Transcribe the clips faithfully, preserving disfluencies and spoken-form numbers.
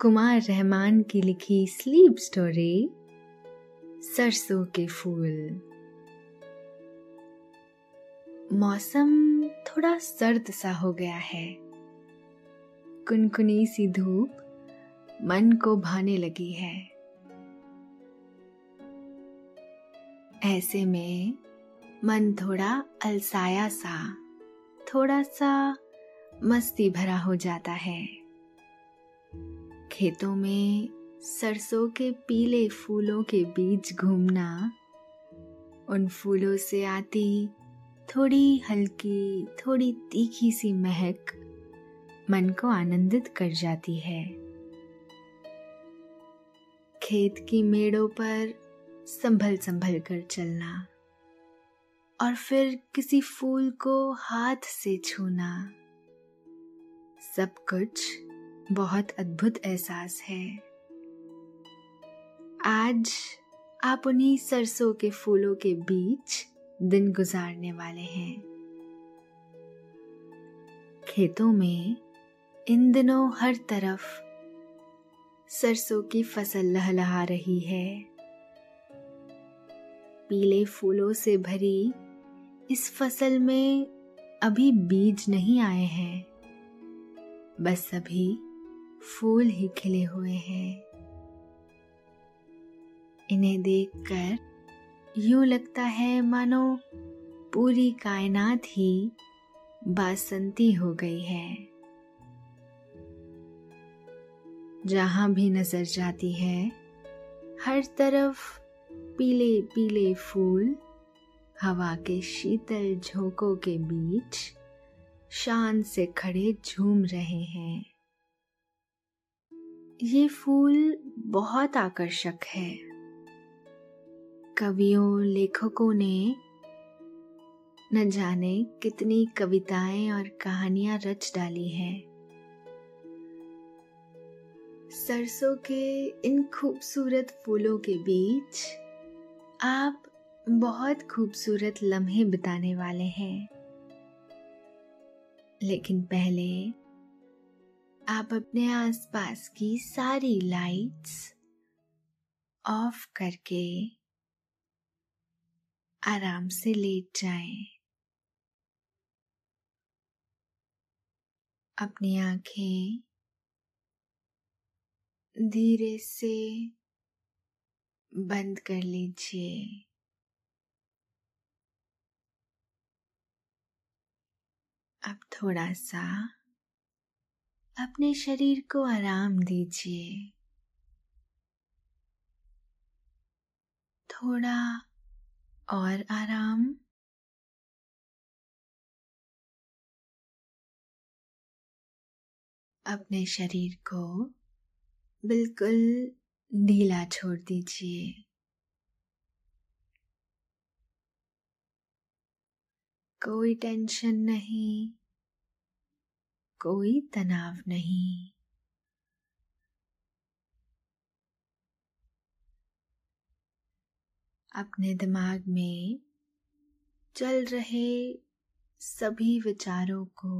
कुमार रहमान की लिखी sleep story सरसों के फूल। मौसम थोड़ा सर्द सा हो गया है। कुनकुनी सी धूप मन को भाने लगी है। ऐसे में मन थोड़ा अलसाया सा, थोड़ा सा मस्ती भरा हो जाता है। खेतों में सरसों के पीले फूलों के बीच घूमना, उन फूलों से आती थोड़ी हल्की, थोड़ी तीखी सी महक मन को आनंदित कर जाती है। खेत की मेड़ों पर संभल संभल कर चलना और फिर किसी फूल को हाथ से छूना, सब कुछ बहुत अद्भुत एहसास है। आज आप उन्हीं सरसों के फूलों के बीच दिन गुजारने वाले हैं। खेतों में इन दिनों हर तरफ सरसों की फसल लहलहा रही है। पीले फूलों से भरी इस फसल में अभी बीज नहीं आए हैं, बस अभी फूल ही खिले हुए हैं। इन्हें देखकर यूं लगता है मानो पूरी कायनात ही बासंती हो गई है। जहां भी नजर जाती है, हर तरफ पीले पीले फूल हवा के शीतल झोंकों के बीच शान से खड़े झूम रहे हैं। ये फूल बहुत आकर्षक है। कवियों, लेखकों ने न जाने कितनी कविताएं और कहानियां रच डाली हैं। सरसों के इन खूबसूरत फूलों के बीच आप बहुत खूबसूरत लम्हे बिताने वाले हैं। लेकिन पहले आप अपने आसपास की सारी लाइट्स ऑफ करके आराम से लेट जाएं। अपनी आंखें धीरे से बंद कर लीजिए। अब थोड़ा सा अपने शरीर को आराम दीजिए। थोड़ा और आराम। अपने शरीर को बिल्कुल ढीला छोड़ दीजिए। कोई टेंशन नहीं, कोई तनाव नहीं। अपने दिमाग में चल रहे सभी विचारों को,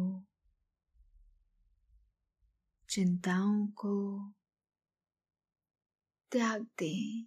चिंताओं को त्याग दें।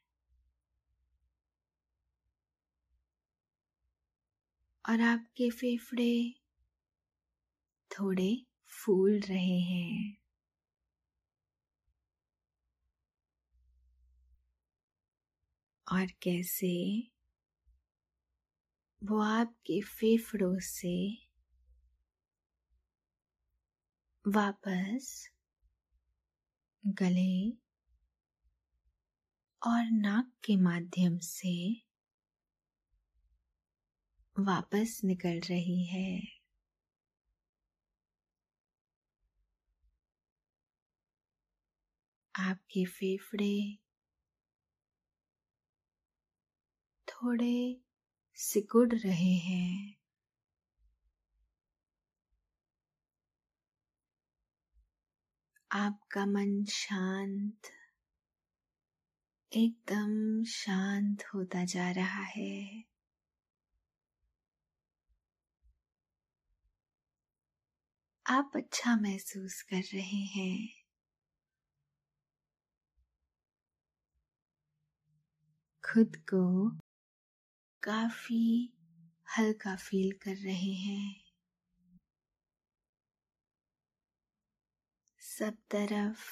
और आपके फेफड़े थोड़े फूल रहे हैं। और कैसे वो आपके फेफड़ों से वापस गले और नाक के माध्यम से वापस निकल रही है। आपके फेफड़े थोड़े सिकुड़ रहे हैं। आपका मन शांत, एकदम शांत होता जा रहा है। आप अच्छा महसूस कर रहे हैं। खुद को काफी हल्का फील कर रहे हैं। सब तरफ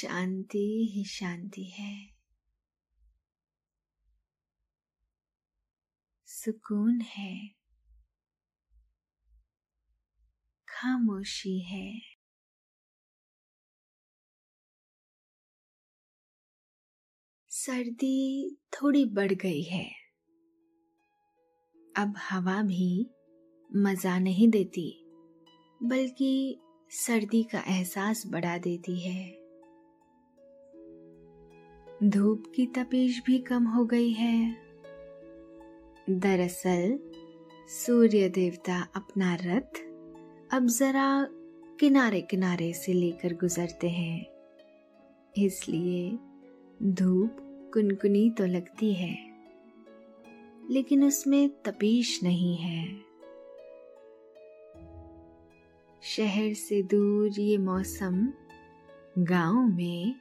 शांति ही शांति है, सुकून है, खामोशी है। सर्दी थोड़ी बढ़ गई है, अब हवा भी मजा नहीं देती, बल्कि सर्दी का एहसास बढ़ा देती है। धूप की तपीश भी कम हो गई है। दरअसल सूर्य देवता अपना रथ अब जरा किनारे किनारे से लेकर गुजरते हैं, इसलिए धूप कुनकुनी तो लगती है, लेकिन उसमें तपीश नहीं है। शहर से दूर ये मौसम गांव में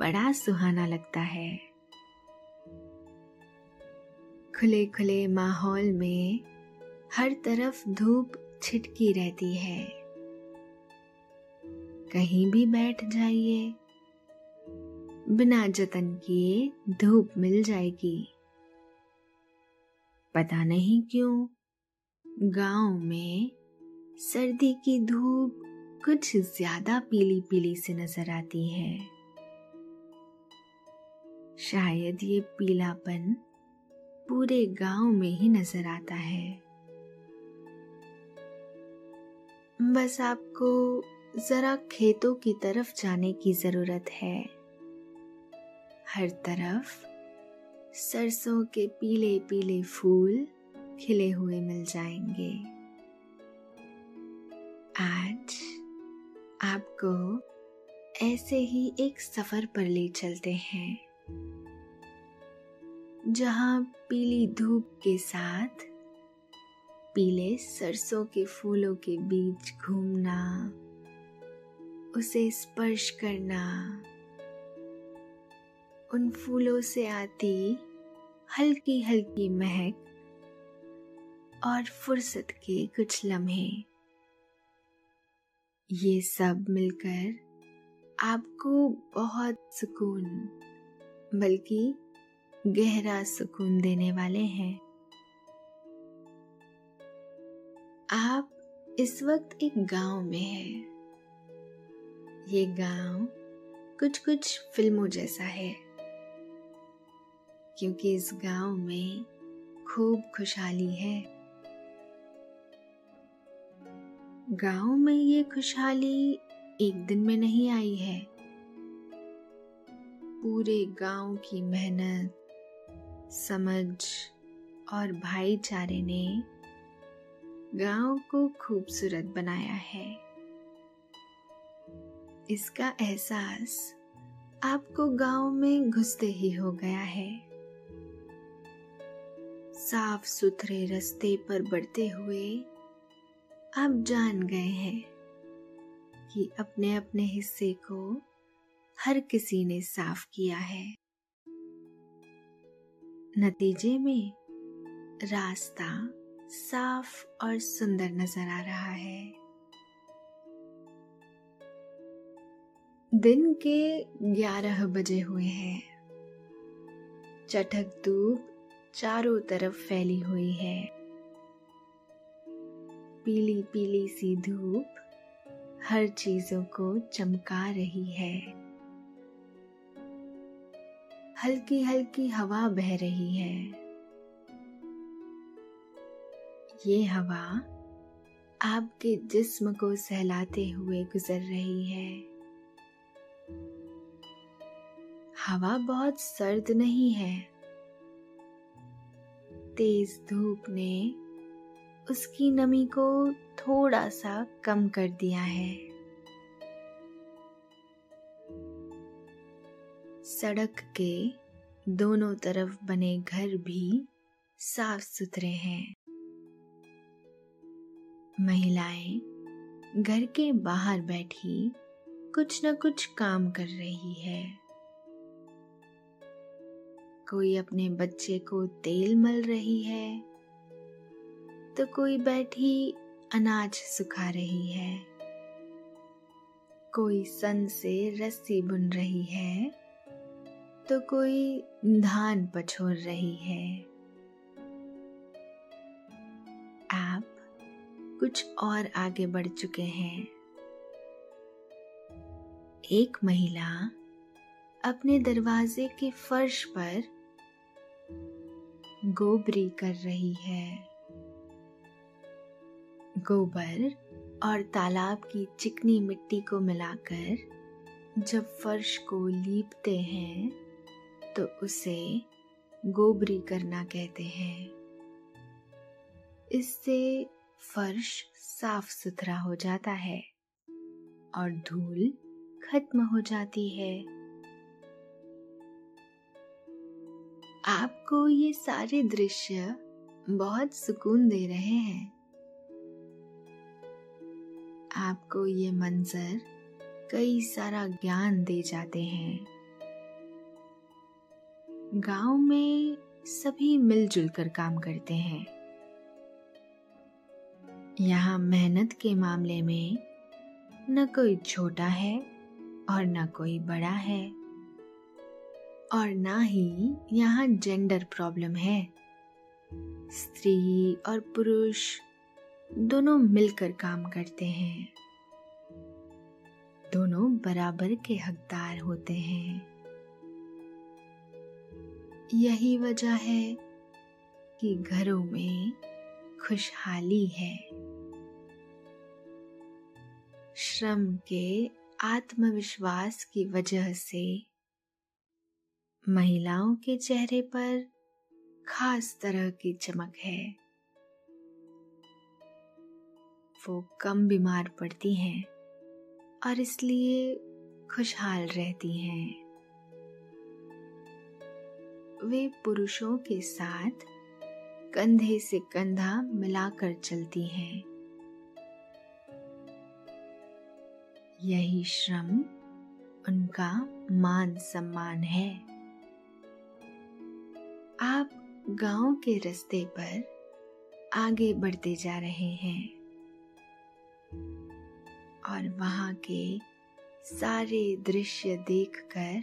बड़ा सुहाना लगता है। खुले खुले माहौल में हर तरफ धूप छिटकी रहती है। कहीं भी बैठ जाइए, बिना जतन किए धूप मिल जाएगी। पता नहीं क्यों गांव में सर्दी की धूप कुछ ज्यादा पीली पीली से नजर आती है। शायद ये पीलापन पूरे गांव में ही नजर आता है। बस आपको जरा खेतों की तरफ जाने की जरूरत है। हर तरफ सरसों के पीले पीले फूल खिले हुए मिल जाएंगे। आज आपको ऐसे ही एक सफर पर ले चलते हैं, जहां पीली धूप के साथ पीले सरसों के फूलों के बीच घूमना, उसे स्पर्श करना, उन फूलों से आती हल्की हल्की महक और फुर्सत के कुछ लम्हे, ये सब मिलकर आपको बहुत सुकून, बल्कि गहरा सुकून देने वाले हैं। आप इस वक्त एक गांव में हैं। ये गांव कुछ कुछ फिल्मों जैसा है, क्योंकि इस गांव में खूब खुशहाली है। गांव में ये खुशहाली एक दिन में नहीं आई है। पूरे गांव की मेहनत, समझ और भाईचारे ने गांव को खूबसूरत बनाया है। इसका एहसास आपको गांव में घुसते ही हो गया है। साफ सुथरे रास्ते पर बढ़ते हुए आप जान गए हैं कि अपने अपने हिस्से को हर किसी ने साफ किया है। नतीजे में रास्ता साफ और सुंदर नजर आ रहा है। दिन के ग्यारह बजे हुए हैं। चटक धूप चारों तरफ फैली हुई है। पीली पीली सी धूप हर चीजों को चमका रही है। हल्की हल्की हवा बह रही है। ये हवा आपके जिस्म को सहलाते हुए गुजर रही है। हवा बहुत सर्द नहीं है। तेज धूप ने उसकी नमी को थोड़ा सा कम कर दिया है। सड़क के दोनों तरफ बने घर भी साफ सुथरे हैं। महिलाएं घर के बाहर बैठी कुछ न कुछ काम कर रही है। कोई अपने बच्चे को तेल मल रही है तो कोई बैठी अनाज सुखा रही है। कोई सन से रस्सी बुन रही है तो कोई धान पछोर रही है। आप कुछ और आगे बढ़ चुके हैं। एक महिला अपने दरवाजे के फर्श पर गोबरी कर रही है। गोबर और तालाब की चिकनी मिट्टी को मिलाकर जब फर्श को लीपते हैं तो उसे गोबरी करना कहते हैं। इससे फर्श साफ सुथरा हो जाता है और धूल खत्म हो जाती है। आपको ये सारे दृश्य बहुत सुकून दे रहे हैं। आपको ये मंजर कई सारा ज्ञान दे जाते हैं। गांव में सभी मिलजुल कर काम करते हैं। यहाँ मेहनत के मामले में न कोई छोटा है और न कोई बड़ा है, और ना ही यहाँ जेंडर प्रॉब्लम है। स्त्री और पुरुष दोनों मिलकर काम करते हैं। दोनों बराबर के हकदार होते हैं। यही वजह है कि घरों में खुशहाली है। श्रम के आत्मविश्वास की वजह से महिलाओं के चेहरे पर खास तरह की चमक है। वो कम बीमार पड़ती हैं और इसलिए खुशहाल रहती हैं। वे पुरुषों के साथ कंधे से कंधा मिलाकर चलती हैं। यही श्रम उनका मान सम्मान है। आप गांव के रास्ते पर आगे बढ़ते जा रहे हैं और वहाँ के सारे दृश्य देखकर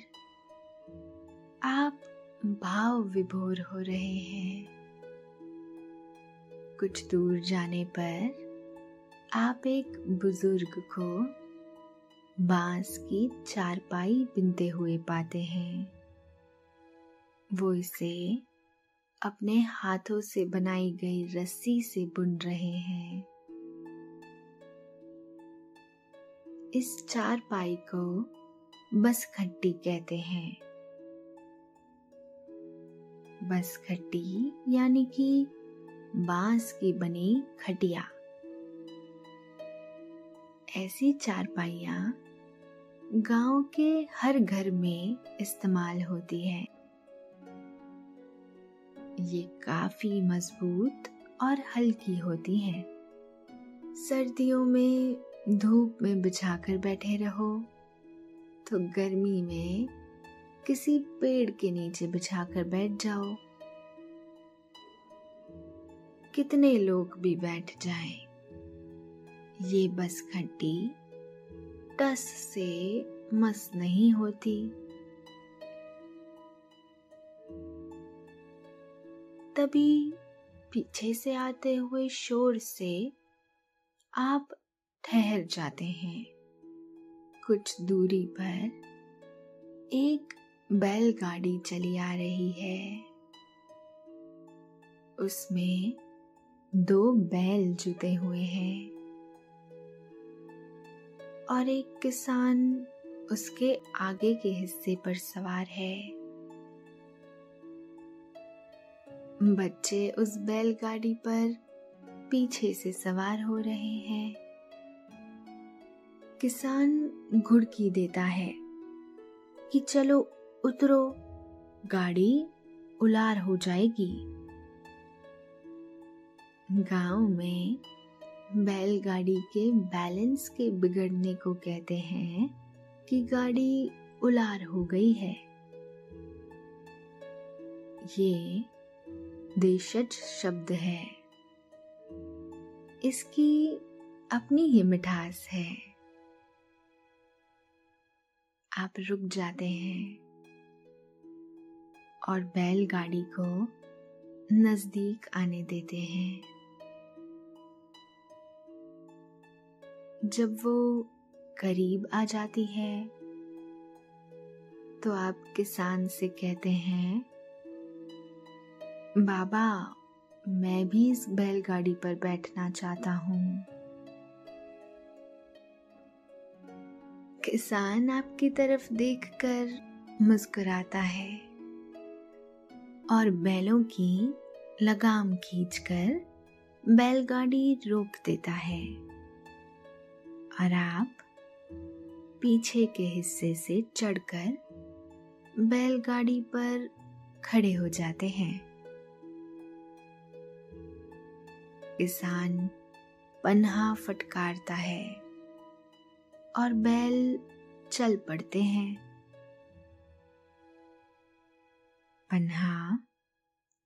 आप भाव विभोर हो रहे हैं। कुछ दूर जाने पर आप एक बुजुर्ग को बांस की चारपाई बिनते हुए पाते हैं। वो इसे अपने हाथों से बनाई गई रस्सी से बुन रहे हैं। इस चारपाई को बसखटी कहते हैं। बसखटी यानी कि बांस की बनी खटिया। ऐसी चारपाइयाँ गांव के हर घर में इस्तेमाल होती है। ये काफी मजबूत और हल्की होती है। सर्दियों में धूप में बिछाकर बैठे रहो तो गर्मी में किसी पेड़ के नीचे बिछाकर बैठ जाओ। कितने लोग भी बैठ जाएं। ये बसखटी टस से मस नहीं होती। तभी पीछे से आते हुए शोर से आप ठहर जाते हैं। कुछ दूरी पर एक बैलगाड़ी चली आ रही है। उसमें दो बैल जुते हुए हैं और एक किसान उसके आगे के हिस्से पर सवार है। बच्चे उस बैलगाड़ी पर पीछे से सवार हो रहे हैं। किसान घुड़की देता है कि चलो उतरो, गाड़ी उलार हो जाएगी। गांव में बैलगाड़ी के बैलेंस के बिगड़ने को कहते हैं कि गाड़ी उलार हो गई है। ये देशज शब्द है। इसकी अपनी ही मिठास है। आप रुक जाते हैं और बैलगाड़ी को नजदीक आने देते हैं। जब वो करीब आ जाती है तो आप किसान से कहते हैं, बाबा मैं भी इस बैलगाड़ी पर बैठना चाहता हूँ। किसान आपकी तरफ देखकर मुस्कुराता है और बैलों की लगाम खींचकर बैलगाड़ी रोक देता है और आप पीछे के हिस्से से चढ़कर बैलगाड़ी पर खड़े हो जाते हैं। किसान पन्हा फटकारता है और बैल चल पड़ते हैं। पन्हा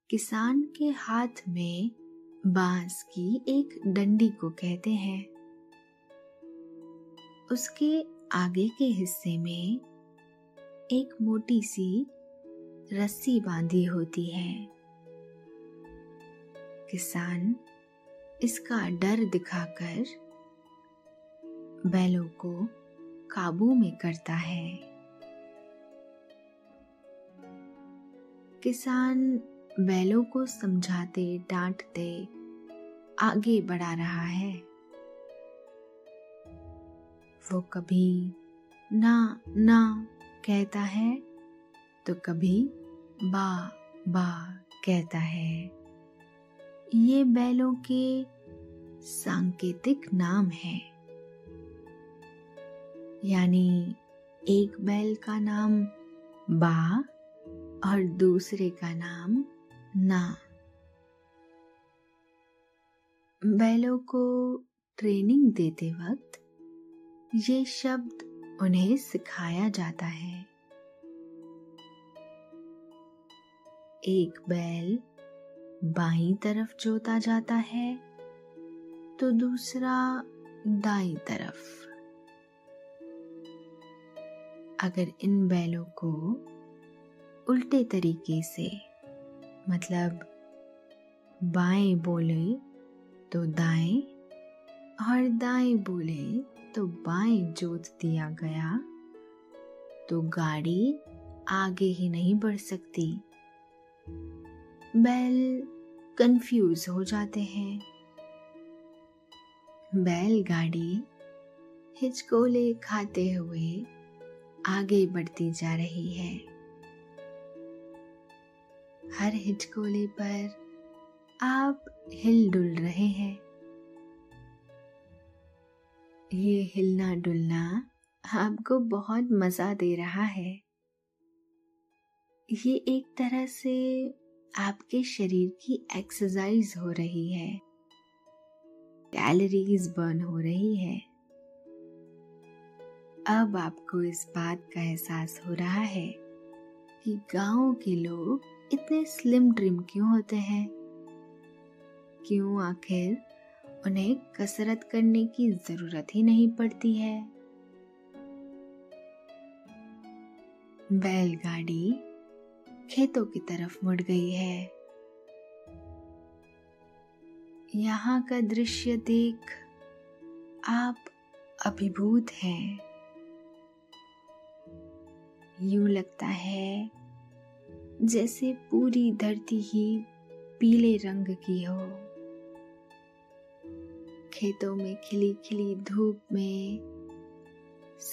किसान के हाथ में बांस की एक डंडी को कहते हैं। उसके आगे के हिस्से में एक मोटी सी रस्सी बांधी होती है। किसान इसका डर दिखाकर बैलों को काबू में करता है। किसान बैलों को समझाते डांटते आगे बढ़ा रहा है। वो कभी ना ना कहता है तो कभी बा बा कहता है। ये बैलों के सांकेतिक नाम है। यानी एक बैल का नाम बा और दूसरे का नाम ना। बैलों को ट्रेनिंग देते वक्त ये शब्द उन्हें सिखाया जाता है। एक बैल बाईं तरफ जोता जाता है तो दूसरा दाईं तरफ। अगर इन बैलों को उल्टे तरीके से, मतलब बाएं बोले तो दाएं और दाएं बोले तो बाएं जोत दिया गया तो गाड़ी आगे ही नहीं बढ़ सकती। बैल कंफ्यूज हो जाते हैं। बैलगाड़ी हिचकोले खाते हुए आगे बढ़ती जा रही है। हर हिचकोले पर आप हिल डुल रहे हैं। ये हिलना डुलना आपको बहुत मजा दे रहा है। ये एक तरह से आपके शरीर की एक्सरसाइज हो रही है, कैलोरीज बर्न हो रही है। अब आपको इस बात का एहसास हो रहा है कि गांव के लोग इतने स्लिम ट्रिम क्यों होते हैं, क्यों आखिर उन्हें कसरत करने की जरूरत ही नहीं पड़ती है। बैलगाड़ी खेतों की तरफ मुड़ गई है। यहाँ का दृश्य देख आप अभिभूत हैं। यूं लगता है जैसे पूरी धरती ही पीले रंग की हो। खेतों में खिली खिली धूप में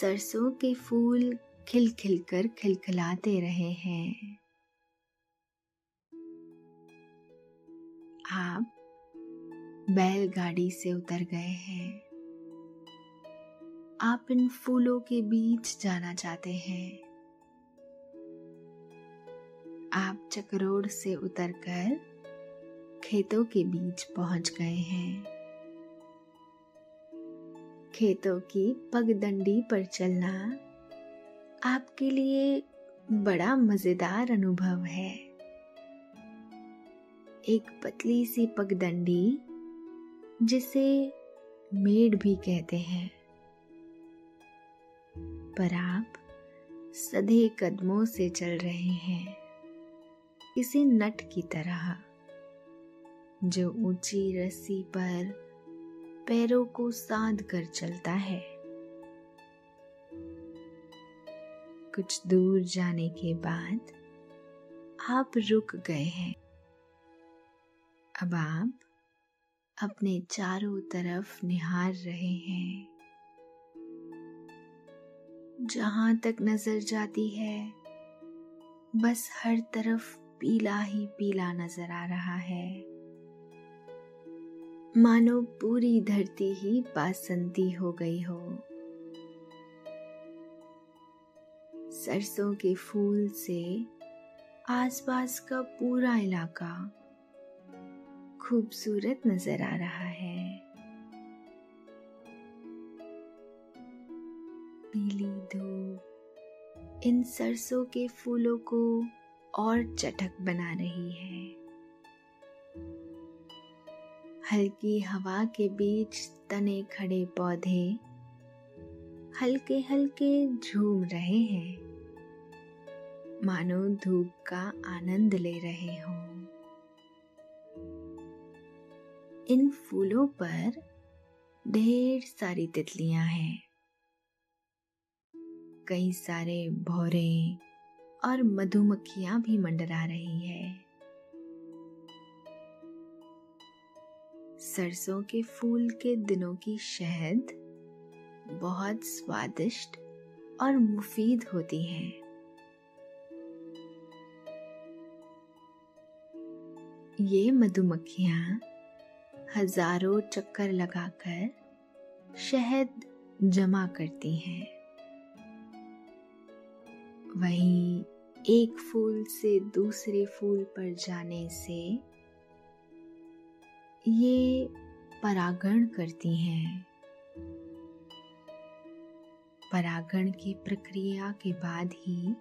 सरसों के फूल खिल खिल कर खिलखिलाते रहे हैं। आप बैलगाड़ी से उतर गए हैं। आप इन फूलों के बीच जाना चाहते हैं। आप चकरोड से उतरकर खेतों के बीच पहुंच गए हैं। खेतों की पगडंडी पर चलना आपके लिए बड़ा मजेदार अनुभव है। एक पतली सी पगडंडी, जिसे मेड़ भी कहते हैं, पर आप सधे कदमों से चल रहे हैं, किसी नट की तरह जो ऊंची रस्सी पर पैरों को साध कर चलता है। कुछ दूर जाने के बाद आप रुक गए हैं। अब आप अपने चारों तरफ निहार रहे हैं। जहां तक नजर जाती है बस हर तरफ पीला ही पीला नजर आ रहा है, मानो पूरी धरती ही बासंती हो गई हो। सरसों के फूल से आसपास का पूरा इलाका खूबसूरत नजर आ रहा है। पीली धूप इन सरसों के फूलों को और चटक बना रही है। हल्की हवा के बीच तने खड़े पौधे हल्के हल्के झूम रहे हैं, मानो धूप का आनंद ले रहे हो। इन फूलों पर ढेर सारी तितलियां हैं। कई सारे भौरे और मधुमक्खियां भी मंडरा रही है। सरसों के फूल के दिनों की शहद बहुत स्वादिष्ट और मुफीद होती है। ये मधुमक्खियां हजारों चक्कर लगाकर शहद जमा करती हैं। वहीं एक फूल से दूसरे फूल पर जाने से ये परागण करती हैं। परागण की प्रक्रिया के बाद ही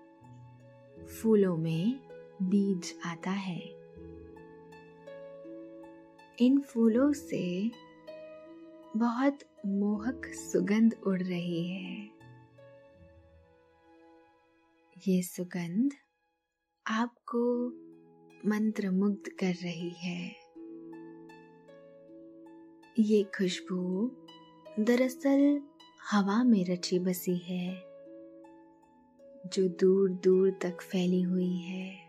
फूलों में बीज आता है। इन फूलों से बहुत मोहक सुगंध उड़ रही है। ये सुगंध आपको मंत्रमुग्ध कर रही है। ये खुशबू दरअसल हवा में रची बसी है, जो दूर दूर तक फैली हुई है।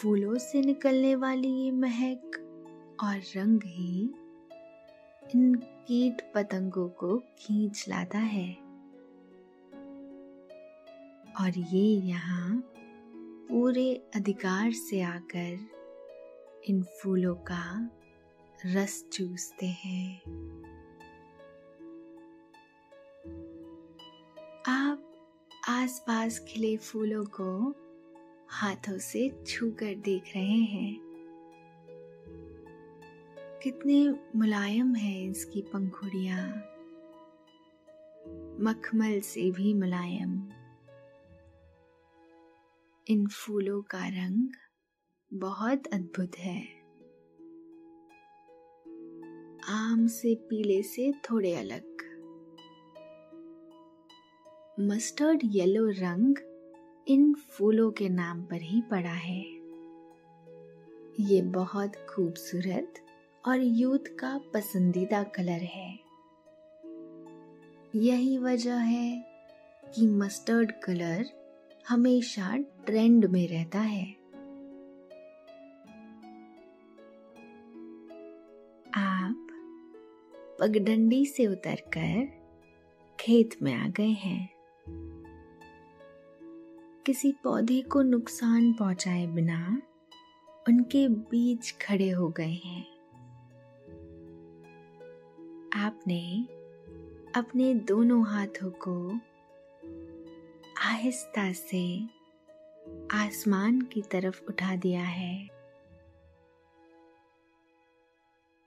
फूलों से निकलने वाली ये महक और रंग ही इन कीट पतंगों को खींच लाता है। और ये यहाँ पूरे अधिकार से आकर इन फूलों का रस चूसते हैं। आप आसपास खिले फूलों को हाथों से छूकर देख रहे हैं। कितने मुलायम है इसकी पंखुड़ियां, मखमल से भी मुलायम। इन फूलों का रंग बहुत अद्भुत है, आम से पीले से थोड़े अलग। मस्टर्ड येलो रंग इन फूलों के नाम पर ही पड़ा है। ये बहुत खूबसूरत और यूथ का पसंदीदा कलर है। यही वजह है कि मस्टर्ड कलर हमेशा ट्रेंड में रहता है। आप पगडंडी से उतरकर खेत में आ गए हैं। किसी पौधे को नुकसान पहुंचाए बिना उनके बीज खड़े हो गए हैं। आपने अपने दोनों हाथों को आहिस्ता से आसमान की तरफ उठा दिया है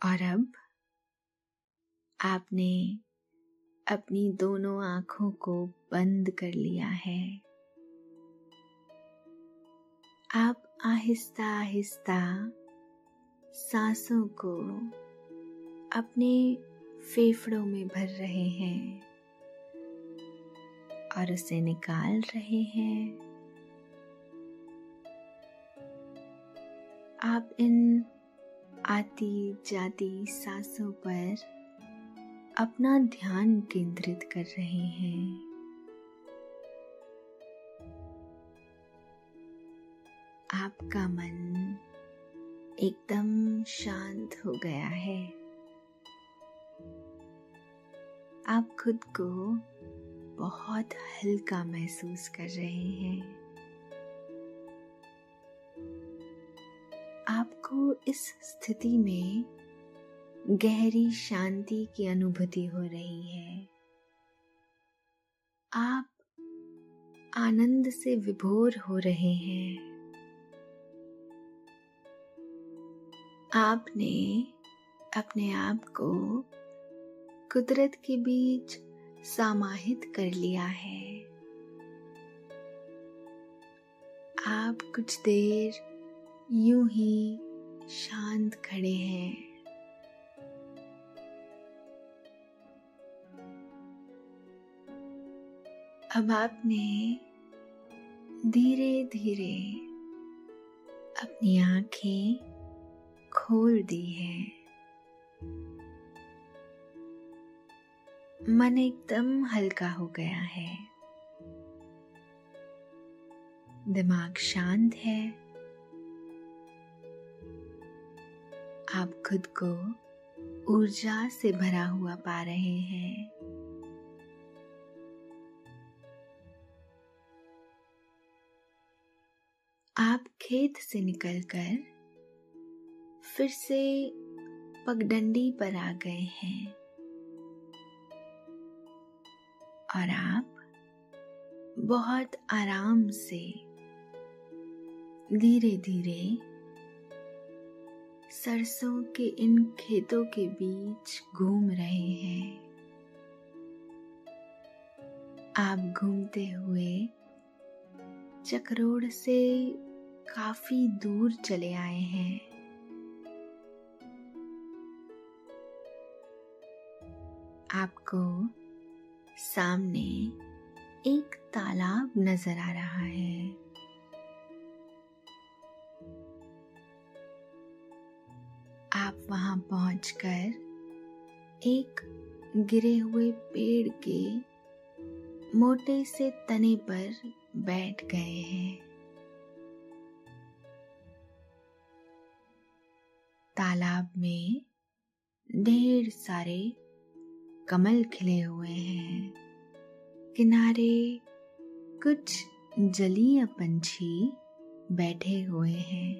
और अब आपने अपनी दोनों आंखों को बंद कर लिया है। आप आहिस्ता आहिस्ता सांसों को अपने फेफड़ों में भर रहे हैं और उसे निकाल रहे हैं। आप इन आती जाती सांसों पर अपना ध्यान केंद्रित कर रहे हैं। आपका मन एकदम शांत हो गया है। आप खुद को बहुत हल्का महसूस कर रहे हैं। आपको इस स्थिति में गहरी शांति की अनुभूति हो रही है। आप आनंद से विभोर हो रहे हैं। आपने अपने आप को कुदरत के बीच समाहित कर लिया है। आप कुछ देर यूं ही शांत खड़े हैं। अब आपने धीरे धीरे अपनी आंखें खोल दी हैं। मन एकदम हल्का हो गया है, दिमाग शांत है। आप खुद को ऊर्जा से भरा हुआ पा रहे हैं। आप खेत से निकलकर फिर से पगडंडी पर आ गए हैं और आप बहुत आराम से धीरे धीरे सरसों के इन खेतों के बीच घूम रहे हैं। आप घूमते हुए चकरोड़ से काफी दूर चले आए हैं। आपको सामने एक तालाब नजर आ रहा है। आप वहां पहुंचकर एक गिरे हुए पेड़ के मोटे से तने पर बैठ गए हैं। तालाब में ढेर सारे कमल खिले हुए हैं। किनारे कुछ जलीय पंछी बैठे हुए हैं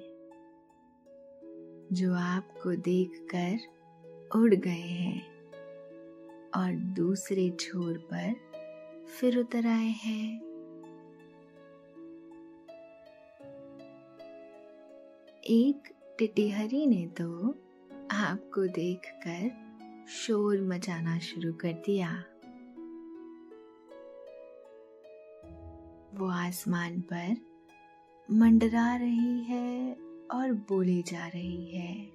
जो आपको देखकर उड़ गए हैं और दूसरे छोर पर फिर उतर आए हैं। एक टिटिहरी ने तो आपको देखकर शोर मचाना शुरू कर दिया। वो आसमान पर मंडरा रही है और बोले जा रही है।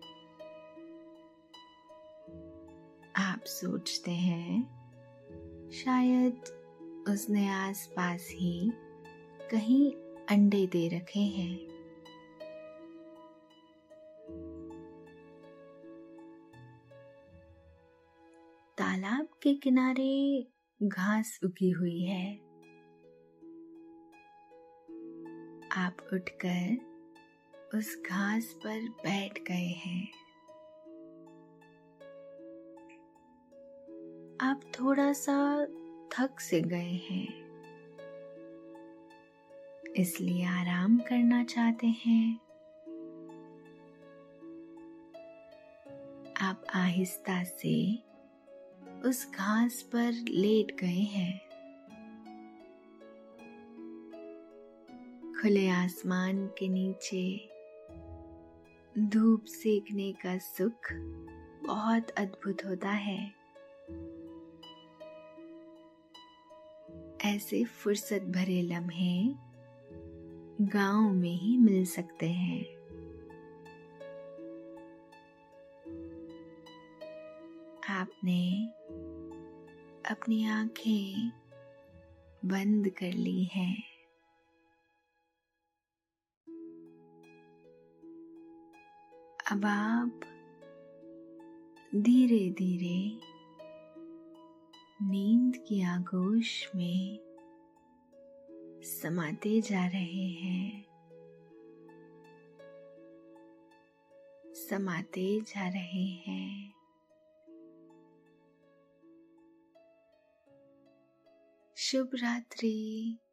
आप सोचते हैं शायद उसने आसपास ही कहीं अंडे दे रखे हैं। तालाब के किनारे घास उगी हुई है। आप उठकर उस घास पर बैठ गए हैं। आप थोड़ा सा थक से गए हैं, इसलिए आराम करना चाहते हैं। आप आहिस्ता से उस घास पर लेट गए हैं। खुले आसमान के नीचे धूप सेकने का सुख बहुत अद्भुत होता है। ऐसे फुर्सत भरे लम्हे गांव में ही मिल सकते हैं। आपने अपनी आंखें बंद कर ली हैं। अब आप धीरे धीरे नींद की आगोश में समाते जा रहे हैं, समाते जा रहे हैं। शुभ रात्रि।